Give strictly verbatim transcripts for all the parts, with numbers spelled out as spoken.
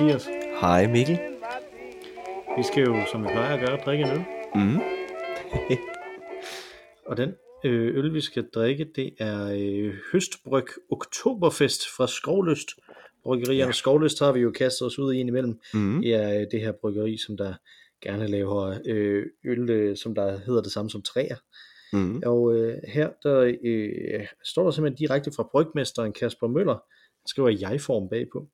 Mathias. Hej Mikkel. Vi skal jo, som vi plejer at gøre, drikke en øl. Mm. Og den øl, vi skal drikke, det er høstbryg Oktoberfest fra Skovlyst. Bryggerierne ja. Skovlyst har vi jo kastet os ud i en imellem. Mm. Det er det her bryggeri, som der gerne laver øl, som der hedder det samme som træer. Mm. Og øh, her der øh, står der simpelthen direkte fra brygmesteren Kasper Møller. Han skriver i jeg-form bagpå.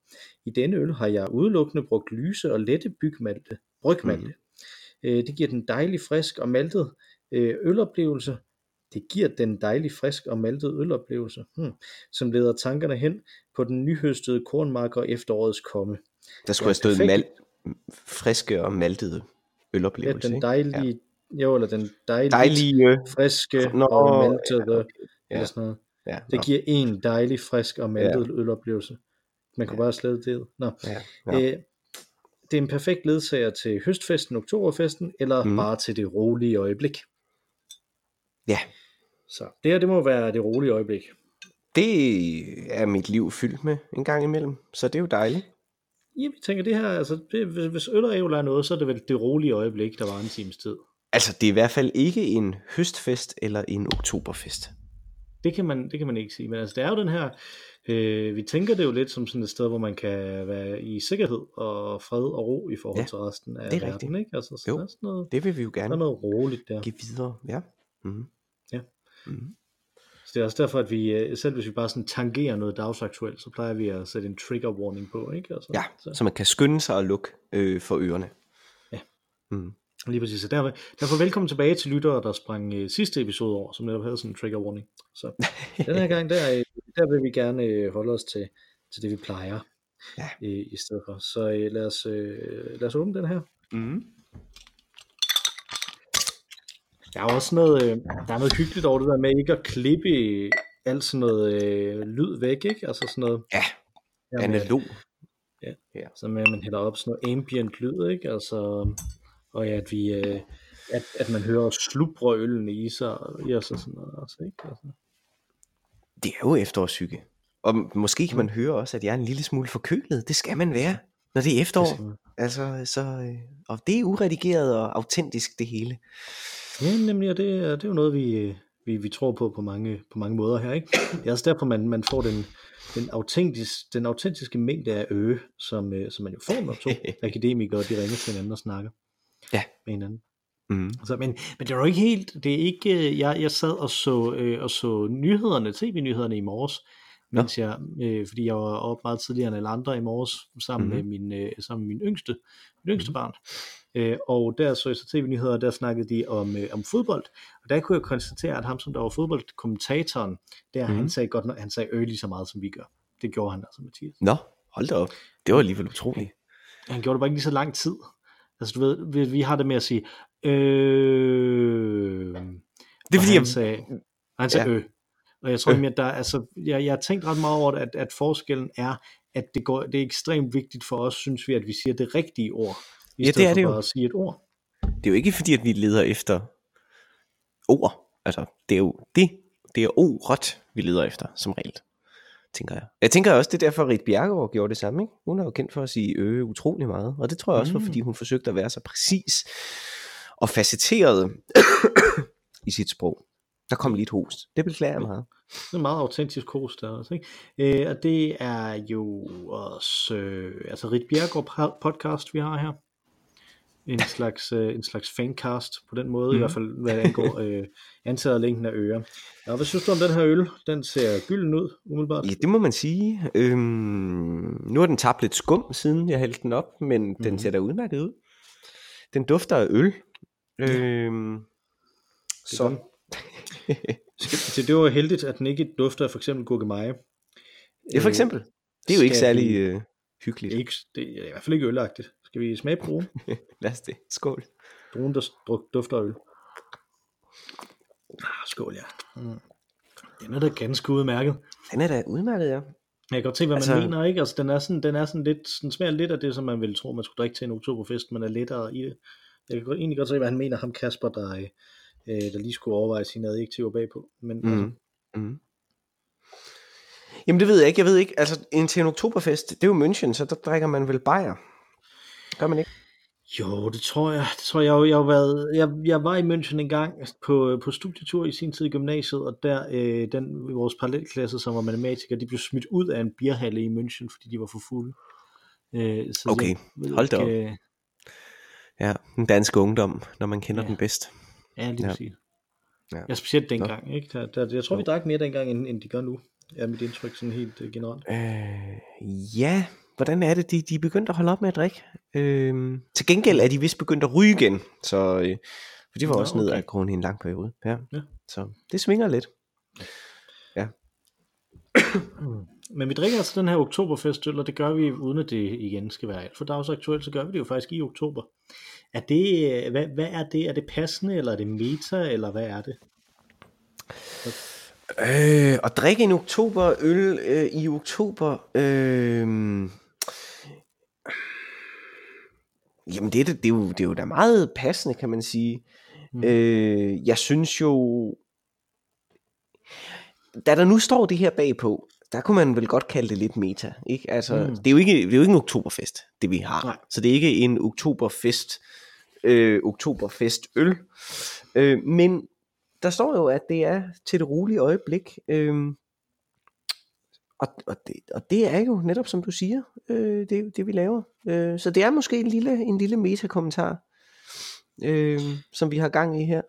I denne øl har jeg udelukkende brugt lyse og lette bygmalte, brygmalte. Mm. Øh, det giver den dejlig frisk og maltet øh, øloplevelse. Det giver den dejlig frisk og maltet øloplevelse, hmm. som leder tankerne hen på den nyhøstede kornmark og efterårets komme. Der skulle ja, have stået mal- friske og maltede øloplevelse. Ja, den dejlige... Ja. Jo, eller den dejlige, dejlige. friske Nå, og maltede, ja, ja, eller sådan noget. Ja, det giver en dejlig, frisk og maltet ja. øloplevelse. Man kunne ja. bare slet det. Nå. Ja, ja. Æ, det er en perfekt ledsager til høstfesten, oktoberfesten, eller mm. bare til det rolige øjeblik. Ja. Så det her, det må være det rolige øjeblik. Det er mit liv fyldt med en gang imellem, så det er jo dejligt. Ja, vi tænker det her, altså det, hvis, hvis øl og ævl er noget, så er det vel det rolige øjeblik, der var en times tid. Altså, det er i hvert fald ikke en høstfest eller en oktoberfest. Det kan man, det kan man ikke sige, men altså, det er jo den her, øh, vi tænker det jo lidt som sådan et sted, hvor man kan være i sikkerhed og fred og ro i forhold ja, til resten af det er verden, ikke? Altså, så jo, der er sådan noget, det vil vi jo gerne der er noget roligt der. Give videre, ja. Mm-hmm. Ja. Mm-hmm. Så det er også derfor, at vi, selv hvis vi bare sådan tangerer noget dagsaktuelt, så plejer vi at sætte en trigger warning på, ikke? Altså, ja, så. så man kan skynde sig og lukke øh, for ørerne. Ja. Mm. Lige præcis, så derfor, derfor velkommen tilbage til lyttere, der sprang øh, sidste episode over, som netop havde sådan en trigger warning. Så den her gang, der, der vil vi gerne øh, holde os til, til det, vi plejer ja. øh, i stedet for. Så øh, lad, os, øh, lad os åbne den her. Mm. Der er også noget, øh, der er noget hyggeligt over det der med ikke at klippe øh, alt sådan noget øh, lyd væk, ikke? Altså sådan noget... Ja, analog. Ja, ja. Så med, man hælder op sådan noget ambient lyd, ikke? Altså... og ja, at vi øh, at at man hører slubre øllen i sig i og så sådan noget også, ikke? Altså. Det er jo efterårshygge. Og måske kan man høre også, at jeg er en lille smule forkølet. Det skal man være, når det er efterår. Altså så øh, og det er uredigeret og autentisk det hele. Ja, nemlig, og det er det er jo noget vi vi vi tror på på mange på mange måder her, ikke? Det er også derfor man man får den den autentiske den autentiske mængde af ø, som øh, som man jo får når to akademikere de ringer til hinanden og snakker. Ja, med hinanden. Mm. Altså, men men det er jo ikke helt, det er ikke, jeg jeg sad og så øh, og så nyhederne, T V-nyhederne i morges, mens ja. jeg øh, fordi jeg var oppe meget tidligere end alle andre i morges sammen mm. med min øh, sammen med min yngste, min yngste mm. barn. Øh, og der så jeg så T V-nyheder, der snakkede de om øh, om fodbold, og der kunne jeg konstatere, at ham som der var fodboldkommentatoren, der mm. han sagde godt nok, han sagde øl lige så meget som vi gør. Det gjorde han altså, Mathias. Nå, hold da op. Det var alligevel utroligt. Han gjorde det bare ikke lige så lang tid. Altså du ved, vi har det med at sige, øh, det er fordi, han sagde, jeg... han sagde ja. øh, og jeg tror mere, øh. der, altså, jeg, jeg har tænkt ret meget over det, at, at forskellen er, at det, går, det er ekstremt vigtigt for os, synes vi, at vi siger det rigtige ord, i ja, stedet det er for det bare jo. At sige et ord. Det er jo ikke fordi, at vi leder efter ord, altså det er jo det, det er ordet, vi leder efter, som regel, tænker jeg. Jeg tænker også, det er derfor, Rit Bjergaard gjorde det samme, ikke? Hun er jo kendt for at sige øh utrolig meget, og det tror jeg også var, fordi hun forsøgte at være så præcis og facetteret i sit sprog. Der kom lidt host. Det beklager jeg meget. Det er en meget autentisk host der også, ikke? Øh, og det er jo også øh, altså Rit Bjergaard podcast, vi har her. En slags, øh, en slags fancast på den måde, mm. i hvert fald hvad det angår øh, antaget og længden af ører. Ja, hvad synes du om den her øl? Den ser gylden ud, umiddelbart. Ja, det må man sige. Øhm, nu har den tabt lidt skum, siden jeg hældte den op, men mm. den ser da udmærket ud. Den dufter af øl. Øhm, så. Det, det var heldigt, at den ikke dufter af for eksempel gurkemeje. Ja, for eksempel. Det er jo ikke særlig øh, hyggeligt. Ikke, det er i hvert fald ikke ølagtigt. Skal vi smage brugen? Lad os det. Skål. Brugen, der dufter øl. Ah, skål, ja. Mm. Den er da ganske udmærket. Den er da udmærket, ja. Jeg kan godt se, hvad altså... man mener, ikke? Altså, den er sådan, den er sådan lidt, den smager lidt af det, som man ville tro, man skulle drikke til en oktoberfest, men er lettere i det. Jeg kan egentlig godt se, hvad han mener, ham Kasper, der, øh, der lige skulle overveje sine adjektiver bagpå. Men, mm. Altså... Mm. Jamen det ved jeg ikke, jeg ved ikke. Altså en til en oktoberfest, det er jo München, så der drikker man vel bajer. Gør man ikke? Jo, det tror jeg. Det tror jeg jo. Jeg har været. Jeg, jeg var i München en gang på på studietur i sin tid i gymnasiet, og der øh, den vores parallelklasse, som var matematikere, de blev smidt ud af en bierhalle i München, fordi de var for fulde. Øh, så okay, jeg, hold da op. Øh... Ja, den danske ungdom, når man kender ja. den bedst. Ja, lige præcis. Ja. Ja. Ja, specielt dengang, Nå. ikke? Der, der, jeg tror, vi drak mere dengang, end, end de gør nu. Er mit indtryk sådan helt øh, generelt. Øh, ja. Hvordan er det, de, de er begyndt at holde op med at drikke? Øhm, til gengæld er de vist begyndt at ryge igen, så, øh, for det var ja, også okay. ned ad kronen i en lang periode. Ja. Ja. Så det svinger lidt. Ja. Men vi drikker altså den her oktoberfestøl, og det gør vi, uden at det igen skal være alt for dagsaktuelt, så gør vi det jo faktisk i oktober. Er det, hvad, hvad er det? Er det passende, eller er det meta, eller hvad er det? Så. Øh, at drikke en oktober øl øh, i oktober... Øh... Jamen det, det, det, er jo, det er jo da meget passende, kan man sige. Mm. Øh, jeg synes jo, da der nu står det her bagpå, der kunne man vel godt kalde det lidt meta, ikke? Altså, mm. det, er jo ikke, det er jo ikke en oktoberfest, det vi har. Nej. Så det er ikke en oktoberfest, øh, oktoberfestøl. Øh, men der står jo, at det er til det rolige øjeblik. Øh, Og, og, det, og det er jo netop, som du siger, øh, det, det vi laver. Øh, så det er måske en lille, en lille meta-kommentar, øh, som vi har gang i her.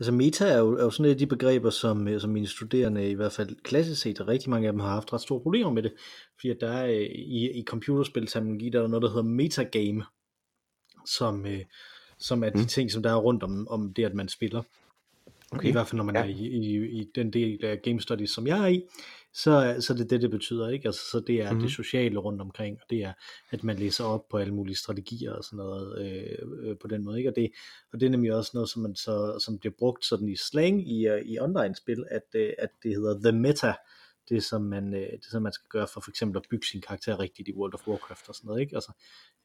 Altså meta er jo, er jo sådan et af de begreber, som, som mine studerende, i hvert fald klassisk set, og rigtig mange af dem har haft ret store problemer med det. Fordi der er i, i computerspil-terminologi, der er noget, der hedder metagame, som, øh, som er de mm. ting, som der er rundt om, om det, at man spiller. Okay. I hvert fald når man ja. er i, i, i den del af game studies, som jeg er i, så, så det er det, det betyder, ikke? Altså, så det er mm-hmm. det sociale rundt omkring, og det er, at man læser op på alle mulige strategier og sådan noget øh, øh, på den måde, ikke? Og det, og det er nemlig også noget, som, man så, som bliver brugt sådan i slang i, i online-spil, at, øh, at det hedder the meta, det som, man, øh, det som man skal gøre for for eksempel at bygge sin karakter rigtigt i World of Warcraft og sådan noget, ikke? Altså,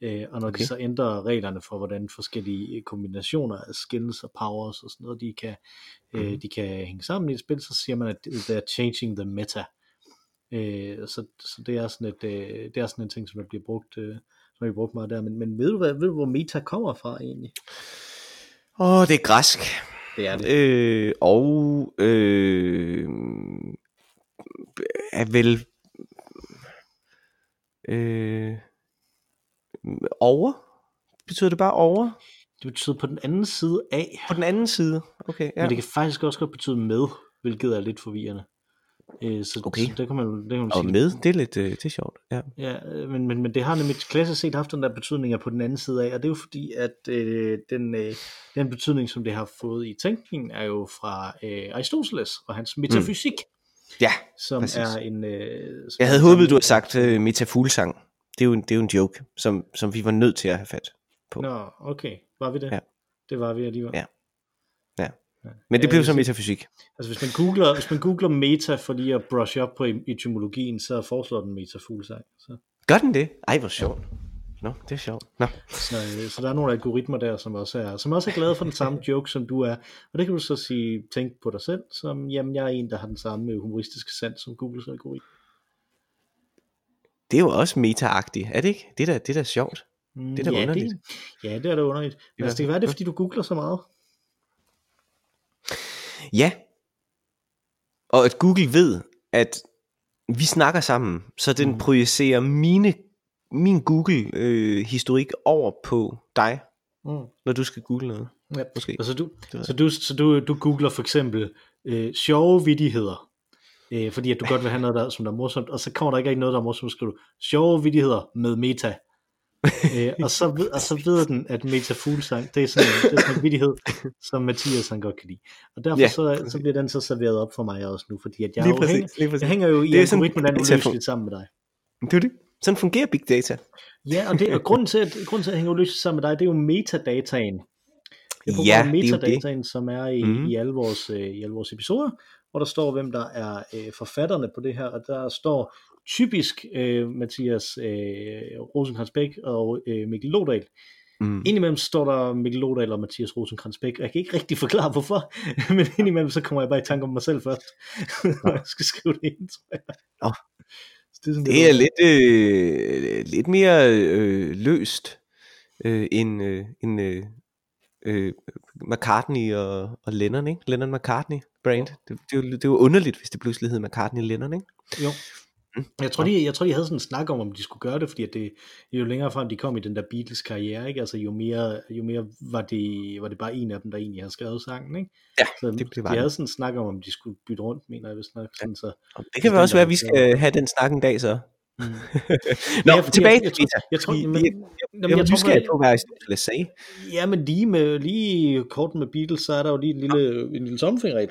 øh, og når okay. de så ændrer reglerne for, hvordan forskellige kombinationer af skills og powers og sådan noget, de kan, øh, mm-hmm. de kan hænge sammen i et spil, så siger man, at they're changing the meta. Øh, så, så det er sådan et øh, det er sådan en ting, som der bliver brugt øh, som bliver brugt meget der, men, men ved du hvad, ved du hvor meta kommer fra egentlig? Åh, det er græsk. Det er det. Øh, og øh, er vel øh, over? Betyder det bare over? Det betyder på den anden side af. På den anden side. Okay, ja. Men det kan faktisk også godt betyde med, hvilket er lidt forvirrende. Så, okay. så der kan man, der kan man og sige, med, det er lidt det er sjovt. Ja, ja men, men, men det har nemlig klassisk set haft den der betydning på den anden side af, og det er jo fordi, at øh, den, øh, den betydning, som det har fået i tænkningen, er jo fra øh, Aristoteles og hans metafysik. Mm. Ja, som præcis. Er en, øh, som jeg havde håbet, du havde sagt øh, metafuglsang. Det er jo en, det er jo en joke, som, som vi var nødt til at have fat på. Nå, okay. Var vi det? Ja. Det var vi alligevel. Ja. Ja. Men det blev ja, så metafysik. Altså hvis man googler, hvis man googler meta for lige at brush op på etymologien, så foreslår den metafuglsang. Så. Gør den det? Ej, hvor sjovt. Ja. Nå, det er sjovt. Nå. Så, så der er nogle algoritmer der, som også er, som også er glade for den samme joke, som du er. Og det kan du så sige, tænk på dig selv, som jamen jeg er en, der har den samme humoristiske sans som Googles algoritme. Det er jo også meta-agtigt, er det ikke? Det er da, det er da sjovt. Det er da ja, underligt. Det, ja, det er da underligt. Men altså, det kan være det, fordi du googler så meget. Ja, og at Google ved, at vi snakker sammen, så den mm. projicerer mine, min Google-historik øh, over på dig, mm. når du skal google noget. Ja. Måske. Så, du, så, du, så du, du googler for eksempel øh, sjove vittigheder, øh, fordi at du godt vil have noget, der, som der er morsomt, og så kommer der ikke noget, der er morsomt, så skriver du sjove vittigheder med meta. øh, og, så ved, og så ved den, at metafuglsang, det er sådan, det er sådan en vittighed, som Mathias han godt kan lide. Og derfor ja, så, så bliver den så serveret op for mig også nu, fordi at jeg, jo præcis, hænger, jeg hænger jo i algoritmen uløseligt sammen med dig. Det er det. Sådan fungerer big data. Ja, og, det, og grunden, til, at, grunden til at hænge uløseligt sammen med dig, det er jo metadataen. Det er ja, metadataen, det. som er i, mm. i, alle vores, øh, i alle vores episoder, hvor der står, hvem der er øh, forfatterne på det her, og der står... typisk øh, Mathias øh, Rosenkrantz-Bæk og øh, Mikkel Lodal. Mm. Indimellem står der Mikkel Lodal og Mathias Rosenkrantz-Bæk, og jeg kan ikke rigtig forklare hvorfor, men indimellem så kommer jeg bare i tanke om mig selv først, når jeg skal skrive det ind, tror jeg. Oh. Det er, sådan, det det er lidt, øh, lidt mere øh, løst øh, end, øh, end øh, øh, McCartney og, og Lennon, ikke? Lennon McCartney-brand. Det, det, det var underligt, hvis det pludselig hed McCartney-Lennon, ikke? Jo. Jeg tror, de, jeg tror, de havde sådan en snak om, om de skulle gøre det, fordi at det, jo længere frem de kom i den der Beatles-karriere, ikke? Altså, jo mere, jo mere var, det, var det bare en af dem, der egentlig havde skrevet sangen, ikke? Ja, så det, det var de havde sådan en snak om, om de skulle bytte rundt, mener jeg, hvis nok. Sådan, så, ja. Det kan vel også være, at vi skal have den snak en dag, så. Mm. Nå, ja, tilbage til Meta. Jeg tror, jeg nysgerrig på, hvad Aristoteles sagde. Ja, men lige, med, lige kort med Beatles, så er der jo lige en lille, en lille tommelfingerregel,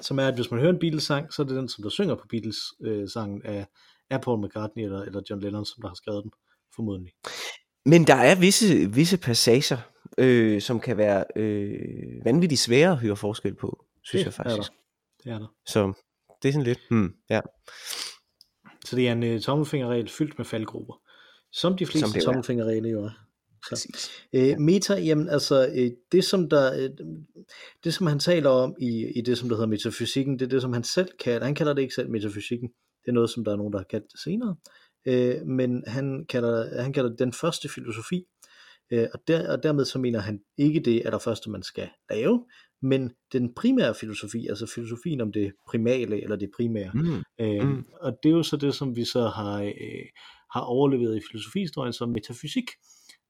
som er, at hvis man hører en Beatles-sang, så er det den, som der synger på Beatles-sangen af, af Paul McCartney eller, eller John Lennon, som der har skrevet den, formodentlig. Men der er visse, visse passager, øh, som kan være øh, vanvittigt svære at høre forskel på, synes det jeg faktisk. Er det er der. Så det er sådan lidt, hmm, ja. Så det er en uh, tommelfingerregel fyldt med faldgrupper, som de fleste som tommelfingerregler jo er. Øh, meta, jamen altså øh, det som der øh, det som han taler om i, i det som der hedder metafysikken, det er det som han selv kalder, han kalder det ikke selv metafysikken, det er noget som der er nogen der har kaldt det senere, øh, men han kalder, han kalder det den første filosofi, øh, og, der, og dermed så mener han ikke det er det første man skal lave, men den primære filosofi, altså filosofien om det primale eller det primære, mm. Øh, mm. og det er jo så det som vi så har, øh, har overleveret i filosofihistorien som metafysik,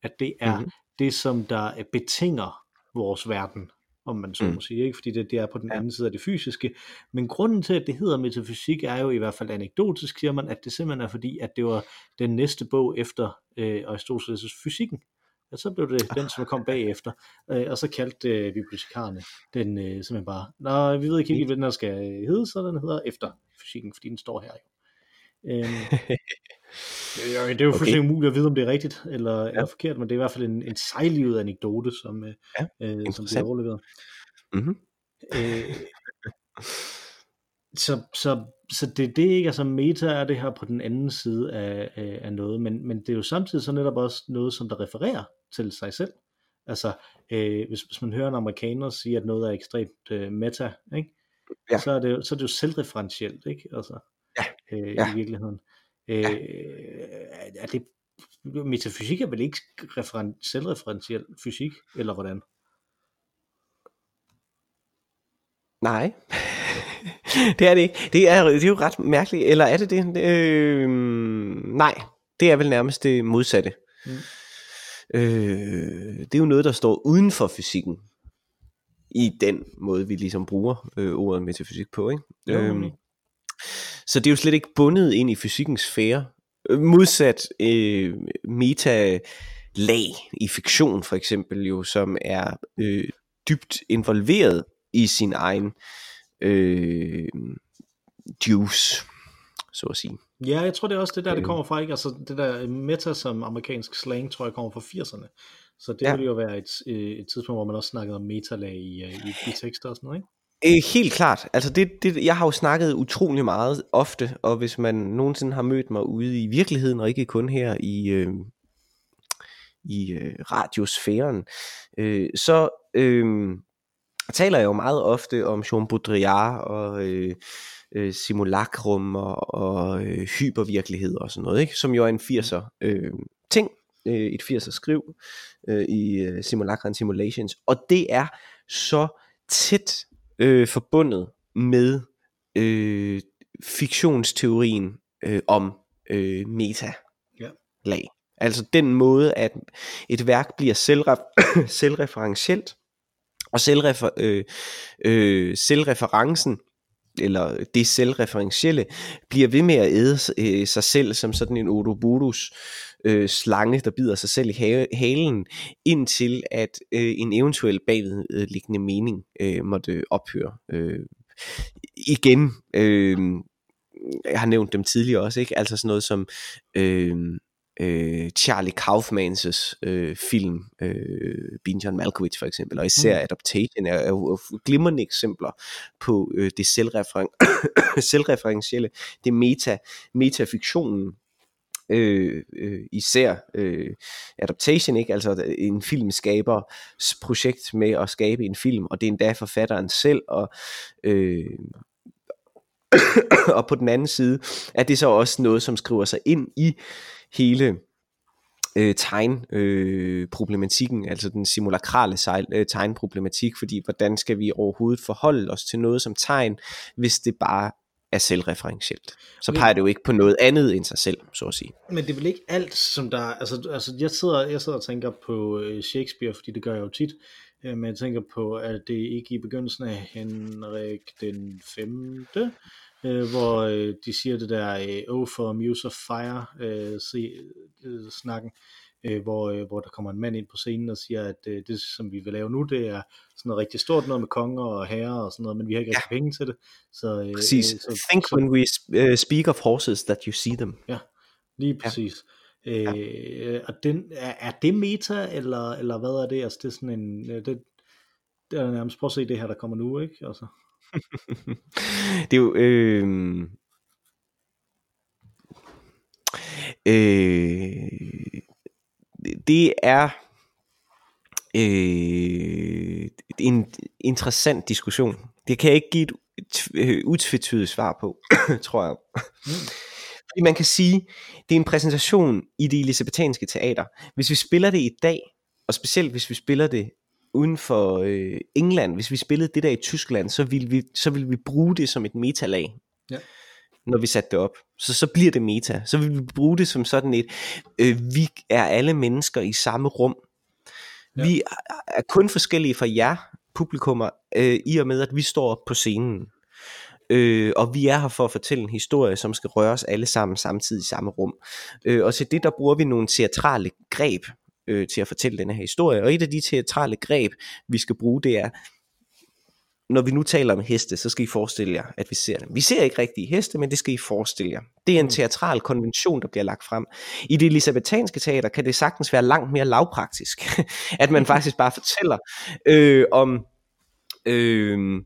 at det er mm-hmm. det, som der betinger vores verden, om man så må sige, ikke? Fordi det, det er på den ja. anden side af det fysiske, men grunden til, at det hedder metafysik, er jo i hvert fald anekdotisk, siger man, at det simpelthen er fordi, at det var den næste bog efter øh, Aristoteles' fysikken, og så blev det den, som kom bagefter, øh, og så kaldte øh, bibliotekarerne den øh, simpelthen bare, nej, vi ved ikke helt, hvad den her skal hedde, så den hedder efter fysikken, fordi den står her jo. Øhm, det er jo okay. fuldstændig umuligt at vide om det er rigtigt eller, ja. eller forkert, men det er i hvert fald en, en sejlivet anekdote som, ja, øh, som bliver overleveret. mm-hmm. øh, så, så, så det, det er ikke altså meta er det her på den anden side af, af noget, men, men det er jo samtidig så netop også noget som der refererer til sig selv, altså øh, hvis, hvis man hører en amerikaner sige at noget er ekstremt øh, meta, ikke? Ja. Så, er det, så er det jo selvreferentielt, ikke? Altså Ja, øh, ja. i virkeligheden. Øh, ja. Er det metafysik er vel ikke referen, selvreferentiel fysik, eller hvordan? Nej, det er det ikke. Det er, det er jo ret mærkeligt, eller er det det? Øh, nej, det er vel nærmest det modsatte. Mm. Øh, det er jo noget, der står uden for fysikken, i den måde, vi ligesom bruger øh, ordet metafysik på, ikke? Jo, øh, så det er jo slet ikke bundet ind i fysikkens sfære, modsat øh, metalag i fiktion for eksempel jo, som er øh, dybt involveret i sin egen øh, juice, så at sige. Ja, jeg tror det er også det der det kommer fra, ikke? Altså det der meta som amerikansk slang tror jeg kommer fra firserne, så det ja. ville jo være et, et tidspunkt hvor man også snakkede om metalag i, i, i tekster og sådan noget, ikke? Helt klart, altså det, det, jeg har jo snakket utrolig meget ofte, og hvis man nogensinde har mødt mig ude i virkeligheden, og ikke kun her i, øh, i øh, radiosfæren, øh, så øh, taler jeg jo meget ofte om Jean Baudrillard og øh, øh, simulacrum og, og øh, hypervirkelighed og sådan noget, ikke? Som jo er en firser øh, ting, øh, et firser skriv øh, i øh, simulacrum simulations, og det er så tæt Øh, forbundet med øh, fiktionsteorien øh, om øh, metalag. Yeah. Altså den måde, at et værk bliver selvre- selvreferentielt, og selvrefer- øh, øh, selvreferencen, eller det selvreferentielle, bliver ved med at æde øh, sig selv som sådan en Ouroboros øh, slange, der bider sig selv i ha- halen, indtil at øh, en eventuel bagvedliggende mening øh, måtte ophøre. Øh, igen, øh, jeg har nævnt dem tidligere også, ikke? Altså sådan noget som øh, øh, Charlie Kaufmans øh, film, øh, John Malkovich for eksempel, og især mm. Adaptation er jo glimrende eksempler på øh, det selvreferen- selvreferentielle, det meta, metafiktionen, Øh, øh, især øh, Adaptation, ikke? Altså en filmskabers projekt med at skabe en film, og det er endda forfatteren selv, og øh, og på den anden side er det så også noget, som skriver sig ind i hele øh, tegnproblematikken, øh, altså den simulakrale øh, tegnproblematik, fordi hvordan skal vi overhovedet forholde os til noget som tegn, hvis det bare er selvreferentielt? Så peger det jo ikke på noget andet end sig selv, så at sige. Men det er vel ikke alt, som der... Altså, altså jeg, sidder, jeg sidder og tænker på Shakespeare, fordi det gør jeg jo tit, men jeg tænker på, at det ikke i begyndelsen af Henrik den femte, hvor de siger det der O for Muse of Fire snakken, hvor, hvor der kommer en mand ind på scenen og siger, at det som vi vil lave nu, det er sådan noget rigtig stort, noget med konger og herrer og sådan noget, men vi har ikke rigtig ja. penge til det. Så, præcis. Øh, så, Think så, when we speak of horses that you see them. Ja, lige præcis. Ja. Ja. Øh, og den, er, er det meta eller, eller hvad er det? Altså det er sådan en det, det er nærmest, prøv at se det her der kommer nu, ikke? Altså. Det er jo øh, øh, det er øh, en interessant diskussion. Det kan jeg ikke give et utvetydigt svar på, tror jeg. Mm. Fordi man kan sige, det er en præsentation i det elisabethanske teater. Hvis vi spiller det i dag, og specielt hvis vi spiller det uden for øh, England, hvis vi spillede det der i Tyskland, så ville vi, så ville vi bruge det som et metalag, ja. Når vi satte det op. Så, så bliver det meta. Så vil vi bruge det som sådan et, øh, vi er alle mennesker i samme rum. Ja. Vi er kun forskellige fra jer, publikummer, øh, i og med at vi står på scenen. Øh, og vi er her for at fortælle en historie, som skal røre os alle sammen samtidig i samme rum. Øh, og til det, der bruger vi nogle teatrale greb øh, til at fortælle denne her historie. Og et af de teatrale greb, vi skal bruge, det er, når vi nu taler om heste, så skal I forestille jer, at vi ser dem. Vi ser ikke rigtige heste, men det skal I forestille jer. Det er en teatral konvention, der bliver lagt frem. I det elisabethanske teater kan det sagtens være langt mere lavpraktisk, at man faktisk bare fortæller øh, om... Øh,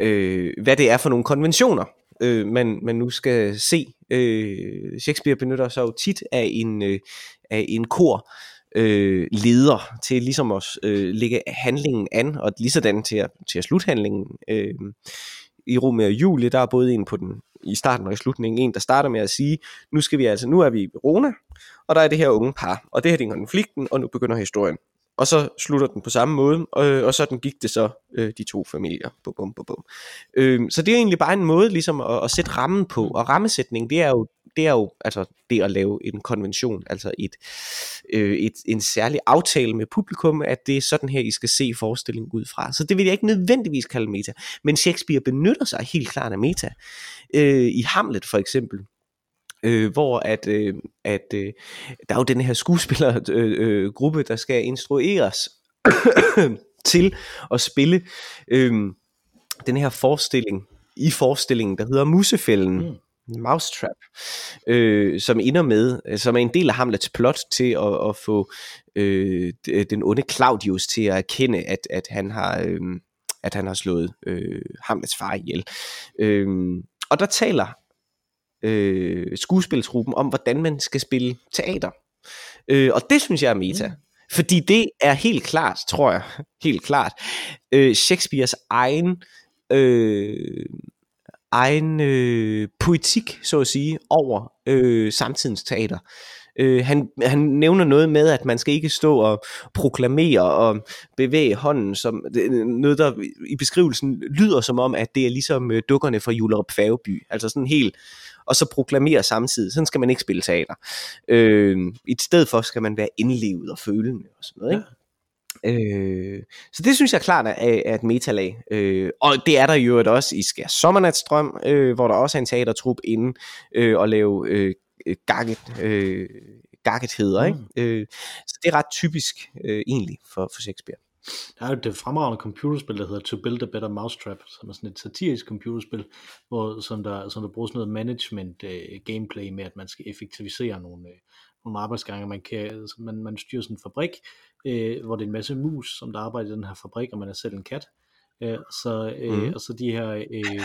Øh, hvad det er for nogle konventioner øh, man, man nu skal se. øh, Shakespeare benytter sig jo tit af en, øh, af en kor øh, leder til ligesom at øh, lægge handlingen an, og ligesådan til at, til at slutte handlingen. øh, I Romeo og Julie, der er både en på den i starten og i slutningen, en der starter med at sige, nu skal vi altså, nu er vi i Verona, og der er det her unge par, og det her er konflikten, og nu begynder historien. Og så slutter den på samme måde, øh, og sådan gik det så øh, de to familier. Bum, bum, bum, bum. Øh, så det er egentlig bare en måde ligesom at, at sætte rammen på, og rammesætning, det er jo det, er jo, altså, det at lave en konvention, altså et, øh, et, en særlig aftale med publikum, at det er sådan her, I skal se forestillingen ud fra. Så det vil jeg ikke nødvendigvis kalde meta, men Shakespeare benytter sig helt klart af meta. Øh, I Hamlet for eksempel. Øh, hvor at, øh, at øh, der er jo den her skuespillergruppe, øh, øh, der skal instrueres til at spille øh, den her forestilling i forestillingen, der hedder Musefælden, mm. Mousetrap, øh, som ender med, som er en del af Hamlets plot til at, at få øh, den onde Claudius til at erkende, at, at, han, har, øh, at han har slået øh, Hamlets far ihjel. Øh, og der taler Øh, skuespiltruppen om, hvordan man skal spille teater. Øh, og det synes jeg er meta. Mm. Fordi det er helt klart, tror jeg, helt klart, øh, Shakespeares egen øh, egen øh, poetik, så at sige, over øh, samtidens teater. Øh, han, han nævner noget med, at man skal ikke stå og proklamere og bevæge hånden, som noget, der i beskrivelsen lyder som om, at det er ligesom øh, dukkerne fra Jullerup Færgeby. Altså sådan helt, og så proklamere samtidig. Sådan skal man ikke spille teater. Øh, I stedet for skal man være indlevet og følende og sådan noget, ikke? Øh, så det synes jeg klart er, er et metalag. Øh, og det er der jo også i Skær Sommernatsdrøm, øh, hvor der også er en teatertrup inde øh, og lave øh, gakket, øh, gakket hedder, ikke? Mm. Øh, så det er ret typisk øh, egentlig for, for Shakespeare. Der er jo det fremragende computerspil, der hedder To Build a Better Mousetrap, som er sådan et satirisk computerspil, hvor, som, der, som der bruges noget management øh, gameplay med, at man skal effektivisere nogle, øh, nogle arbejdsgange. Man, kan, man, man styrer sådan en fabrik, øh, hvor det er en masse mus, som der arbejder i den her fabrik, og man er selv en kat. Øh, så, øh, mm. Og så de her, øh,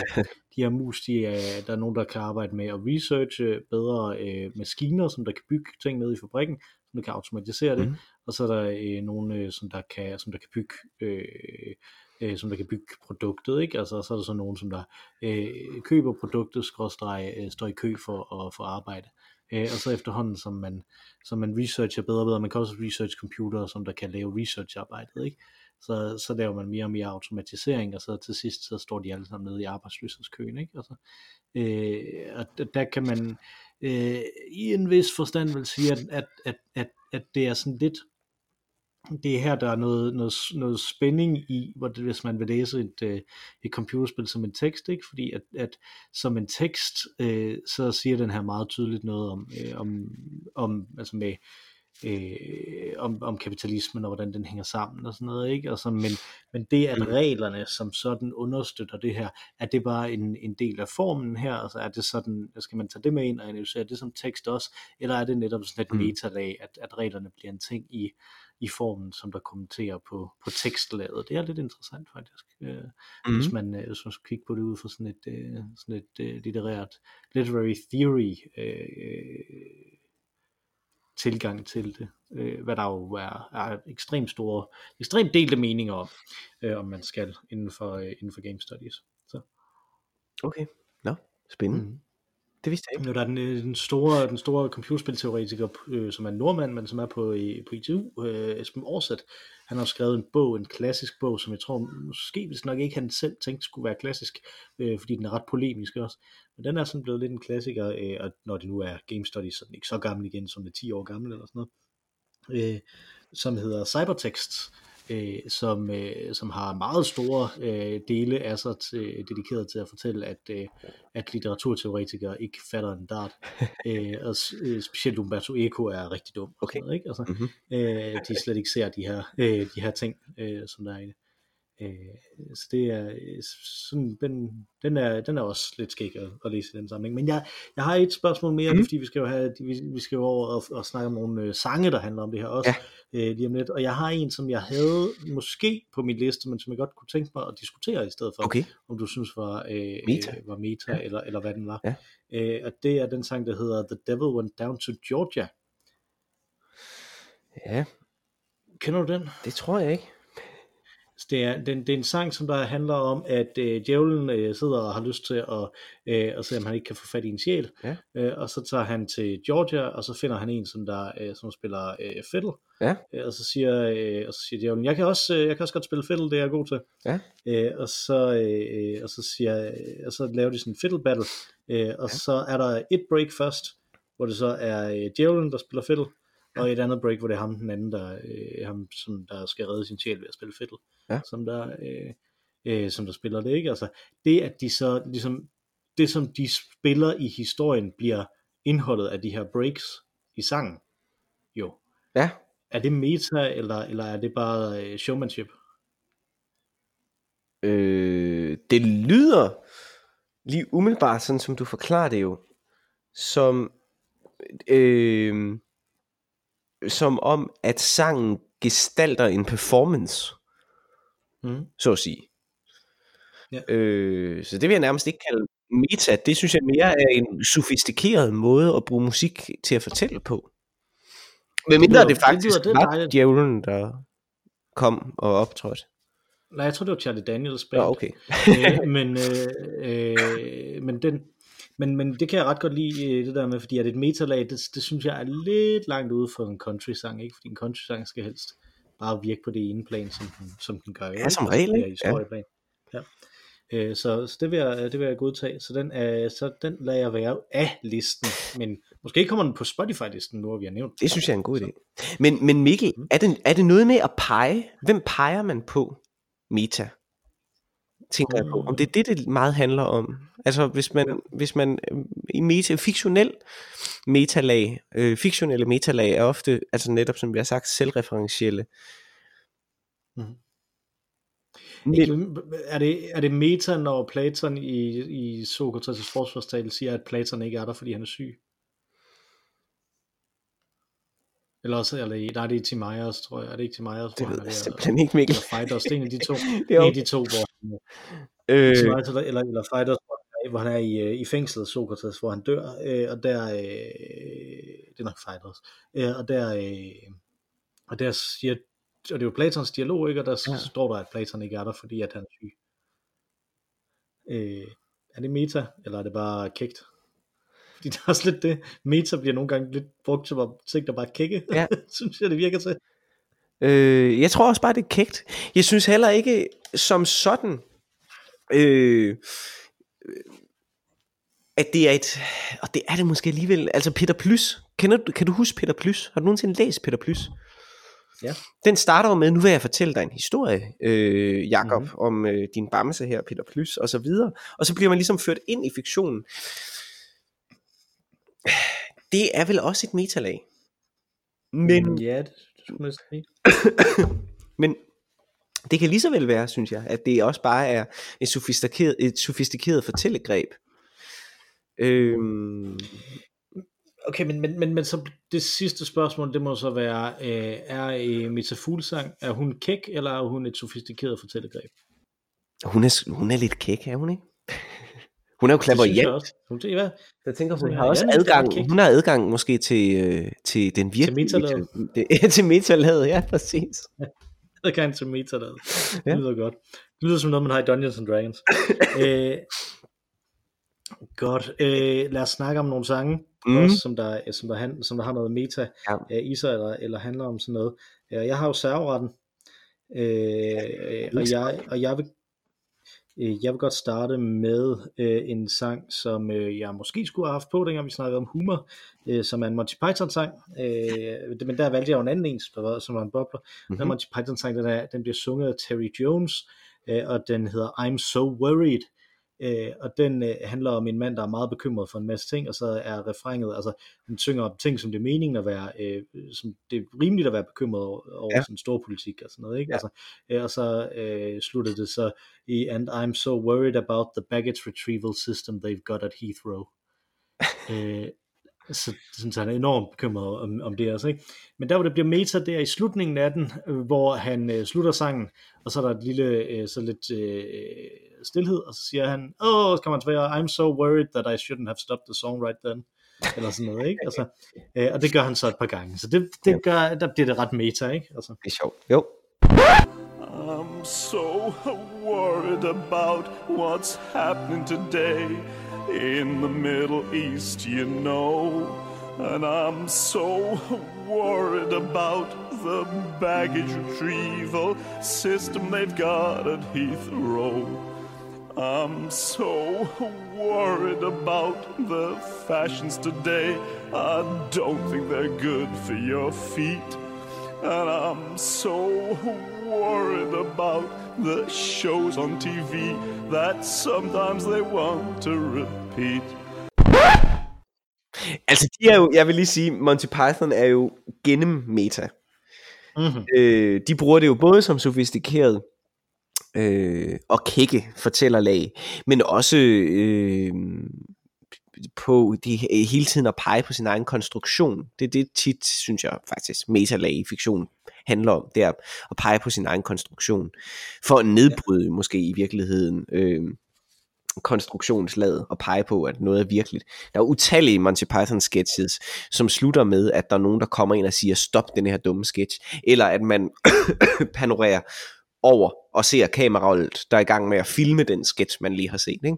de her mus, de er, der er nogen, der kan arbejde med at researche bedre øh, maskiner, som der kan bygge ting ned i fabrikken, som der kan automatisere det. Mm. Og så er der øh, nogen, øh, som, der kan, som der kan bygge... Øh, som der kan bygge produktet, ikke? Altså, så er der så nogen, som der øh, køber produktet, skråstreg, øh, står i kø for at få arbejde. Øh, og så efterhånden, som man, som man researcher bedre og bedre, man kan også research computer, som der kan lave researcharbejdet, ikke? Så, så laver man mere og mere automatisering, og så til sidst, så står de alle sammen nede i arbejdsløshedskøen, ikke? Altså, øh, og der kan man øh, i en vis forstand vil sige, at, at, at, at, at det er sådan lidt, det er her, der er noget, noget, noget spænding i, hvor det, hvis man vil læse et, et computerspil som en tekst, ikke? Fordi at, at som en tekst, øh, så siger den her meget tydeligt noget om, øh, om, om, altså med, øh, om, om kapitalismen og hvordan den hænger sammen og sådan noget, ikke? Og så, men, men det, at reglerne som sådan understøtter det her, er det bare en, en del af formen her? Altså er det sådan, skal man tage det med ind og analysere det som tekst også? Eller er det netop sådan et metalag, at, at reglerne bliver en ting i i formen, som der kommenterer på, på tekstlaget. Det er lidt interessant faktisk, øh, mm-hmm. hvis, man, hvis man skal kigge på det ud fra sådan et, øh, sådan et øh, litterært, literary theory øh, tilgang til det, øh, hvad der jo er, er ekstremt store, ekstremt delte meninger om, øh, om man skal inden for, øh, inden for game studies. Så. Okay, nå, spændende. Mm-hmm. Det vidste jeg ikke. Nu der er den, den store, den store computerspilteoretiker, øh, som er nordmand, men som er på, i, på I T U, øh, Esben Aarseth. Han har skrevet en bog, en klassisk bog, som jeg tror måske hvis nok ikke han selv tænkte skulle være klassisk, øh, fordi den er ret polemisk også. Men den er sådan blevet lidt en klassiker, øh, og når det nu er game studies, så er den ikke så gammel igen, som det er ti år gammel eller sådan noget, øh, som hedder Cybertext. Øh, som, øh, som har meget store øh, dele af sig til, dedikeret til at fortælle, at, øh, at litteraturteoretikere ikke fatter en dart, øh, og øh, specielt Umberto Eco er rigtig dum, okay. Noget, ikke? Altså, mm-hmm. øh, de slet ikke ser de her, øh, de her ting, øh, som der er i det. Øh, så det er sådan, den, den, er, den er også lidt skæg at, at læse i den sammenhæng, men jeg, jeg har et spørgsmål mere, mm. fordi vi skal jo have, vi, vi skal jo over og, og snakke om nogle øh, sange, der handler om det her også, ja. øh, lige om lidt, og jeg har en, som jeg havde måske på min liste, men som jeg godt kunne tænke mig at diskutere i stedet for, okay. Om du synes var øh, meta, øh, var meta ja. eller, eller hvad den var, ja. øh, og det er den sang, der hedder The Devil Went Down to Georgia. Ja. Kender du den? Det tror jeg ikke. Det er, det, det er en sang, som der handler om, at øh, djævlen øh, sidder og har lyst til at, øh, at se, om han ikke kan få fat i en sjæl. Ja. Øh, og så tager han til Georgia, og så finder han en, som der øh, som spiller øh, fiddle. Ja. Øh, og, så siger, øh, og så siger djævlen, jeg kan også, øh, jeg kan også godt spille fiddle, det er jeg god til. Ja. Øh, og, så, øh, og, så siger, og så laver de sådan en fiddle battle. Øh, og ja. Så er der et break først, hvor det så er øh, djævlen, der spiller fiddle. Og et andet break, hvor det er ham den anden, der, øh, ham, som der skal redde sin sjæl ved at spille fiddle, ja. som, der, øh, øh, som der spiller det, ikke? Altså, det, at de så, ligesom, det som de spiller i historien, bliver indholdet af de her breaks i sangen, jo. Ja. Er det meta, eller, eller er det bare øh, showmanship? Øh, det lyder lige umiddelbart, sådan som du forklarer det jo, som... Øh, som om, at sangen gestalter en performance, mm. så at sige. Ja. Øh, så det vil jeg nærmest ikke kalde meta. Det synes jeg mere er en sofistikeret måde at bruge musik til at fortælle på. Men mindre det, det faktisk det, det var djævlen, der kom og optrådte. Nej, jeg tror, det var Charlie Daniels band. Oh, okay. øh, men, øh, øh, men den... Men, men det kan jeg ret godt lide, det der med, fordi at et metalag, det, det synes jeg er lidt langt ude for en country-sang, ikke? Fordi en country-sang skal helst bare virke på det ene plan, som den, som den gør. Ja, som regel, ikke? Ja. Øh, så så det, vil jeg, det vil jeg godtage. Så den, øh, så den lader jeg være af listen, men måske kommer den på Spotify-listen nu, hvor vi har nævnt. Det synes jeg er en god idé. Men, men Mikkel, mm. er, det, er det noget med at pege? Hvem peger man på meta? Tænker jeg på, om det er det, det meget handler om. Altså hvis man, ja. hvis man i meta, fiktionel metalag, øh, fiktionelle metalag er ofte, altså netop som vi har sagt, selvreferentielle. Mm-hmm. Men, er, det, er det meta, når Platon i, i Sokrates' forsvarstale siger, at Platon ikke er der, fordi han er syg? Eller også, eller der er det til Myers, tror jeg. Er det ikke til Myers? Det ved jeg simpelthen ikke, Mikkel. Eller Fighters, det er en af de to. Det er en af de to, hvor han, øh. eller, eller, eller Fighters, hvor han er i, i fængslet, Sokrates, hvor han dør, øh, og der, øh, det er nok Fighters, øh, og der, øh, og der siger, og det er jo Platons dialog, ikke? Og der ja. står der, at Platon ikke er der, fordi at han er syg. Øh, er det meta, eller er det bare kægt? Fordi der er også lidt det, meta bliver nogle gange lidt brugt som ting, der bare er kække, ja. synes jeg, det virker til. Øh, jeg tror også bare, det er kægt. Jeg synes heller ikke, som sådan, øh, at det er et, og det er det måske alligevel, altså Peter Plys, kender du, kan du huske Peter Plys? Har du nogensinde læst Peter Plys? Ja. Den starter jo med, nu vil jeg fortælle dig en historie, øh, Jakob, mm-hmm. om øh, din bamse her, Peter Plys, og så videre. Og så bliver man ligesom ført ind i fiktionen. Det er vel også et metalag. Men ja, det skulle man sige. Men det kan lige så vel være, synes jeg, at det også bare er et sofistikeret, et sofistikeret fortællegreb. Øhm... Okay, men, men, men, men så det sidste spørgsmål, det må så være, øh, er Meta Fuglsang, er hun kæk, eller er hun et sofistikeret fortællegreb? Hun er, hun er lidt kæk, er hun ikke? Hun er jo clairvoyant. Hun, jeg tænker, hun, hun har også adgang. Hun har adgang måske til øh, til den virkelige til metalaget. Til, til metalaget, ja, præcis. Adgang til metalaget. Det lyder godt. Det lyder som noget man har i Dungeons and Dragons. øh, godt. Øh, lad os snakke om nogle sange, mm. også, som der som der, hand, som der har noget meta ja. øh, i sig eller, eller handler om sådan noget. Jeg har jo serveretten, øh, og jeg og jeg vil Jeg vil godt starte med øh, en sang, som øh, jeg måske skulle have haft på, dengang vi snakkede om humor, øh, som er en Monty Python-sang. Øh, men der valgte jeg jo en anden en, som var en bobler. Mm-hmm. Den Monty Python-sang, den, er, den bliver sunget af Terry Jones, øh, og den hedder I'm So Worried. Øh, og den øh, handler om en mand, der er meget bekymret for en masse ting, og så er refrænget, altså den synger om ting, som det er meningen at være, øh, som det er rimeligt at være bekymret over, over ja. sådan stor politik og sådan noget, ikke? Ja. Altså, øh, og så øh, slutter det så i And I'm so worried about the baggage retrieval system they've got at Heathrow. øh, så synes han er enormt bekymret om, om det også, ikke? Men der hvor det bliver meta, der i slutningen af den, øh, hvor han øh, slutter sangen, og så er der et lille, øh, så lidt øh, stilhed, og så siger han, åh, oh, kan man svare, I'm so worried that I shouldn't have stopped the song right then, eller sådan noget, ikke? Altså, øh, og det gør han så et par gange, så det, det gør, der bliver det ret meta, ikke? Altså. Det er sjovt, jo. I'm so worried about what's happening today in the Middle East, you know, and I'm so worried about the baggage retrieval system they've got at Heathrow. I'm so worried about the fashions today. I don't think they're good for your feet. And I'm so worried about the shows on T V that sometimes they want to repeat. Altså, de er jo, jeg vil lige sige, Monty Python er jo gennem meta. Mm-hmm. Øh, de bruger det jo både som sofistikeret øh, og kække fortællerlag, men også øh, på de, hele tiden at pege på sin egen konstruktion. Det er det tit, synes jeg faktisk, metalag i fiktion handler om, det er at pege på sin egen konstruktion, for at nedbryde ja. måske i virkeligheden øh, konstruktionslaget og pege på, at noget er virkeligt. Der er utallige Monty Python sketches, som slutter med, at der er nogen, der kommer ind og siger, stop den her dumme sketch, eller at man panorerer over og ser kameraet, der er i gang med at filme den sketch, man lige har set. Ikke?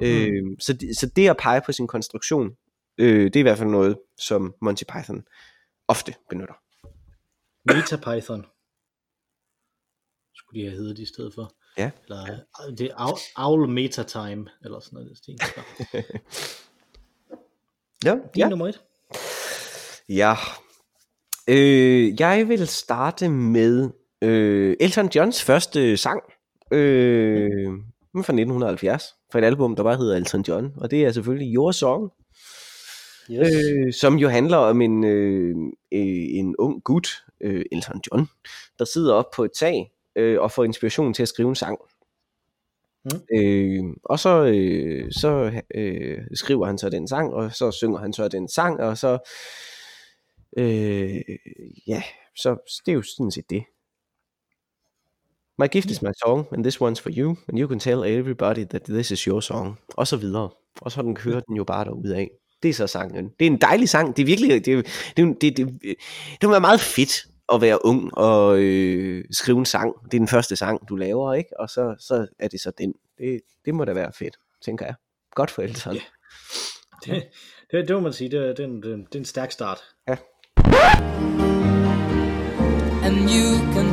Mm. Øh, så, de, så det at pege på sin konstruktion, øh, det er i hvert fald noget, som Monty Python ofte benytter. Meta Python skulle de have heddet i stedet for. Ja. Eller, det er Owl Meta Time, eller sådan noget. ja, det ja. nummer et. Ja. Øh, jeg vil starte med øh, Elton Johns første sang øh, fra nitten halvfjerds, fra et album, der bare hedder Elton John, og det er selvfølgelig Your Song, yes. øh, som jo handler om en, øh, en ung gut, øh, Elton John, der sidder op på et tag, og får inspiration til at skrive en sang. Mm. Øh, og så, øh, så øh, skriver han så den sang, og så synger han så den sang, og så Øh, ja, så det er jo sådan set det. My gift is my song, and this one's for you, and you can tell everybody that this is your song, og så videre. Og så den kører den jo bare derude af. Det er så sangen. Det er en dejlig sang. Det er virkelig, det det det, det, det må være meget fedt at være ung og øh, skrive en sang. Det er den første sang du laver, ikke? Og så så er det så den. Det det må da være fedt, tænker jeg. Godt for Elton. Yeah. Det, det det må man sige. Det, det, det, det er en stærk start. Ja. And you can